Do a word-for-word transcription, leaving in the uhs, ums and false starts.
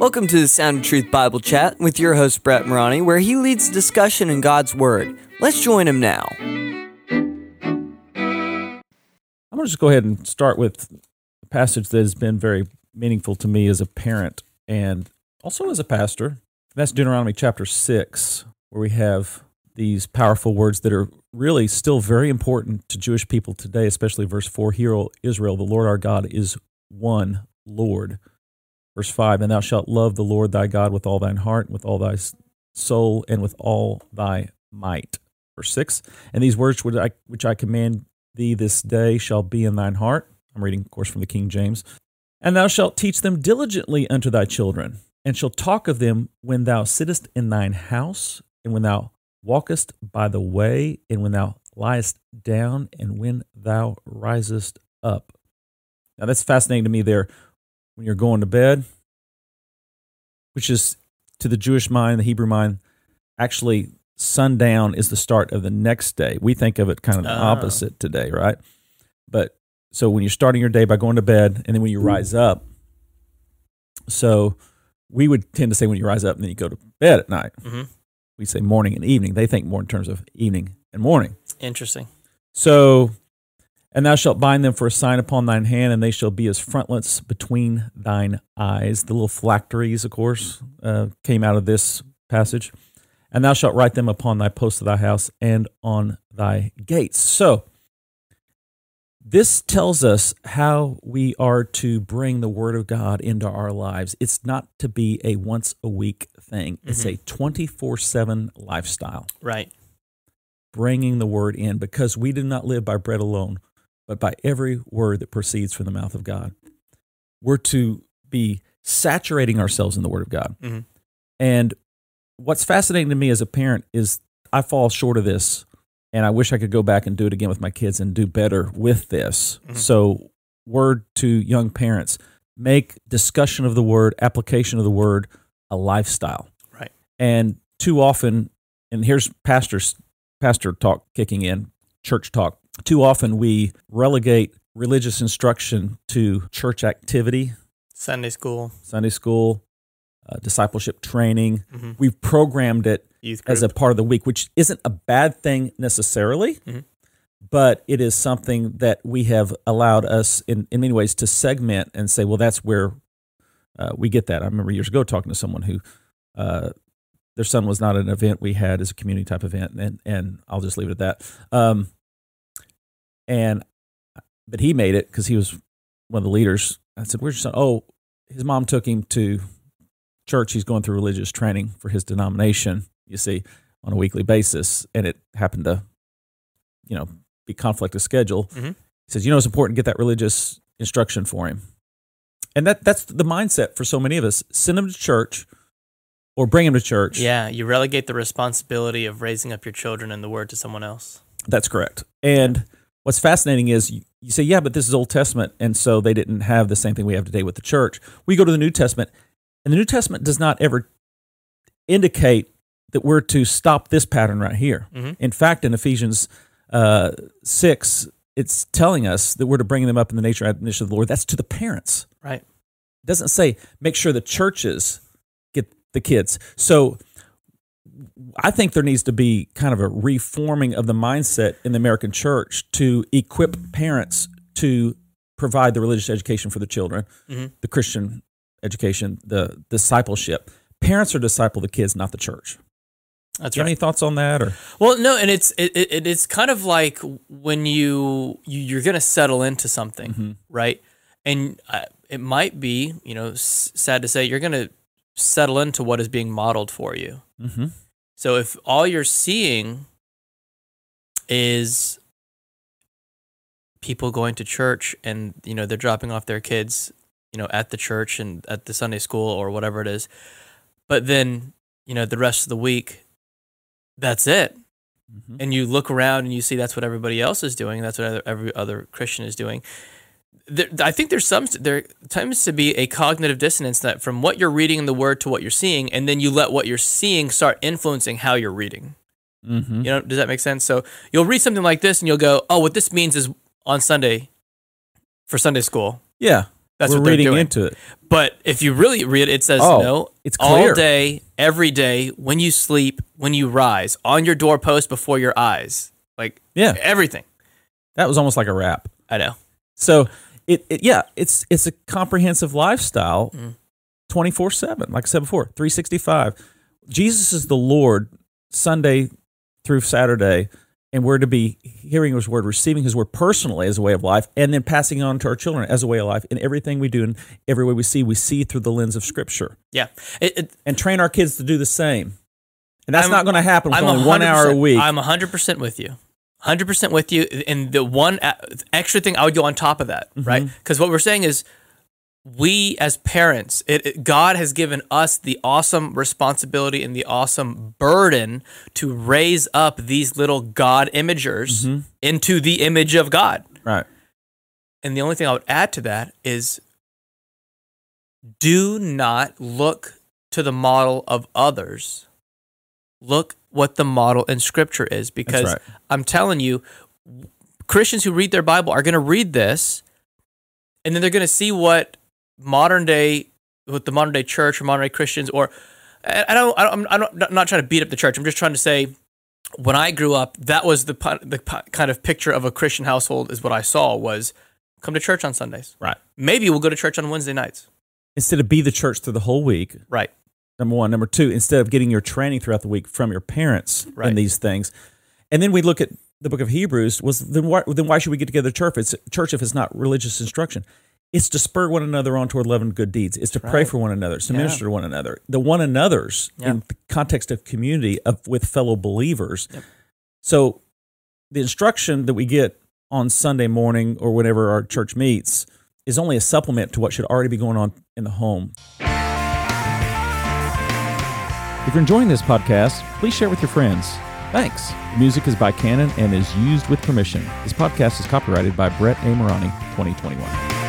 Welcome to the Sound of Truth Bible Chat with your host, Brett Morani, where he leads discussion in God's Word. Let's join him now. I'm going to just go ahead and start with a passage that has been very meaningful to me as a parent and also as a pastor. That's Deuteronomy chapter six, where we have these powerful words that are really still very important to Jewish people today, especially verse four, Hear, O Israel, the Lord our God is one Lord. Verse five, and thou shalt love the Lord thy God with all thine heart, with all thy soul, and with all thy might. Verse six, and these words which I, which I command thee this day shall be in thine heart. I'm reading, of course, from the King James. And thou shalt teach them diligently unto thy children, and shalt talk of them when thou sittest in thine house, and when thou walkest by the way, and when thou liest down, and when thou risest up. Now that's fascinating to me there. When you're going to bed, which is to the Jewish mind, the Hebrew mind, actually sundown is the start of the next day. We think of it kind of the oh. opposite today, right? But so when you're starting your day by going to bed, and then when you rise up, so we would tend to say when you rise up and then you go to bed at night. Mm-hmm. We say morning and evening. They think more in terms of evening and morning. Interesting. So... And thou shalt bind them for a sign upon thine hand, and they shall be as frontlets between thine eyes. The little phylacteries, of course, uh, came out of this passage. And thou shalt write them upon thy posts of thy house and on thy gates. So, this tells us how we are to bring the Word of God into our lives. It's not to be a once-a-week thing. Mm-hmm. It's a twenty-four seven lifestyle. Right. Bringing the Word in, because we do not live by bread alone, but by every word that proceeds from the mouth of God. We're to be saturating ourselves in the Word of God. Mm-hmm. And what's fascinating to me as a parent is I fall short of this, and I wish I could go back and do it again with my kids and do better with this. Mm-hmm. So word to young parents, make discussion of the Word, application of the Word, a lifestyle. Right. And too often, and here's pastors, pastor talk kicking in, church talk, too often we relegate religious instruction to church activity, Sunday school, Sunday school, uh, discipleship training. Mm-hmm. We've programmed it as a part of the week, which isn't a bad thing necessarily, mm-hmm. but it is something that we have allowed us in, in many ways to segment and say, well, that's where uh, we get that. I remember years ago talking to someone who uh, their son was not at an event we had as a community type event, and and I'll just leave it at that. Um, And, but he made it because he was one of the leaders. I said, where's your son? Oh, his mom took him to church. He's going through religious training for his denomination, you see, on a weekly basis. And it happened to, you know, be conflict of schedule. Mm-hmm. He says, you know, it's important to get that religious instruction for him. And that that's the mindset for so many of us. Send him to church or bring him to church. Yeah, you relegate the responsibility of raising up your children in the Word to someone else. That's correct. And... what's fascinating is you say, yeah, but this is Old Testament, and so they didn't have the same thing we have today with the church. We go to the New Testament, and the New Testament does not ever indicate that we're to stop this pattern right here. Mm-hmm. In fact, in Ephesians uh, six, it's telling us that we're to bring them up in the nature and admonition of the Lord. That's to the parents. Right. It doesn't say make sure the churches get the kids. So I think there needs to be kind of a reforming of the mindset in the American church to equip parents to provide the religious education for the children, mm-hmm. the Christian education, the discipleship. Parents are disciple the kids, not the church. That's right. Any thoughts on that? Or well, no, and it's it, it it's kind of like when you, you you're going to settle into something, mm-hmm. right? And uh, it might be, you know, s- sad to say, you're going to settle into what is being modeled for you. Mm-hmm. So if all you're seeing is people going to church and, you know, they're dropping off their kids, you know, at the church and at the Sunday school or whatever it is, but then, you know, the rest of the week, that's it. Mm-hmm. And you look around and you see that's what everybody else is doing. That's what every other Christian is doing. There, I think there's some, there tends to be a cognitive dissonance that from what you're reading in the Word to what you're seeing, and then you let what you're seeing start influencing how you're reading. Mm-hmm. You know, does that make sense? So you'll read something like this and you'll go, oh, what this means is on Sunday for Sunday school. Yeah. That's We're what they're reading doing. into it. But if you really read it, it says oh, no. It's clear. All day, every day, when you sleep, when you rise, on your doorpost, before your eyes. Like yeah. everything. That was almost like a rap. I know. So it, it yeah, it's it's a comprehensive lifestyle, twenty-four seven Like I said before, three sixty-five Jesus is the Lord Sunday through Saturday, and we're to be hearing his word, receiving his word personally as a way of life, and then passing on to our children as a way of life. And everything we do and every way we see, we see through the lens of Scripture. Yeah. It, it, and train our kids to do the same. And that's I'm, not going to happen with I'm only one hour a week. I'm one hundred percent with you. one hundred percent with you. And the one extra thing I would go on top of that, mm-hmm. right? Because what we're saying is, we as parents, it, it, God has given us the awesome responsibility and the awesome burden to raise up these little God imagers mm-hmm. into the image of God. Right. And the only thing I would add to that is, do not look to the model of others. Look what the model in Scripture is, because That's right. I'm telling you, Christians who read their Bible are going to read this, and then they're going to see what modern day, with the modern day church or modern day Christians, or I don't, I don't, I'm not, I'm not trying to beat up the church. I'm just trying to say, when I grew up, that was the the kind of picture of a Christian household is what I saw was, come to church on Sundays. Right. Maybe we'll go to church on Wednesday nights. Instead of be the church through the whole week. Right. Number one. Number two, instead of getting your training throughout the week from your parents right. in these things. And then we look at the book of Hebrews, was then why, then why should we get together church if it's, church if it's not religious instruction? It's to spur one another on toward love and good deeds. It's to right. pray for one another. It's to yeah. minister to one another. The one another's yeah. in the context of community of with fellow believers. Yep. So the instruction that we get on Sunday morning or whenever our church meets is only a supplement to what should already be going on in the home. If you're enjoying this podcast, please share with your friends. Thanks. The music is by Canon and is used with permission. This podcast is copyrighted by Brett Morani, twenty twenty-one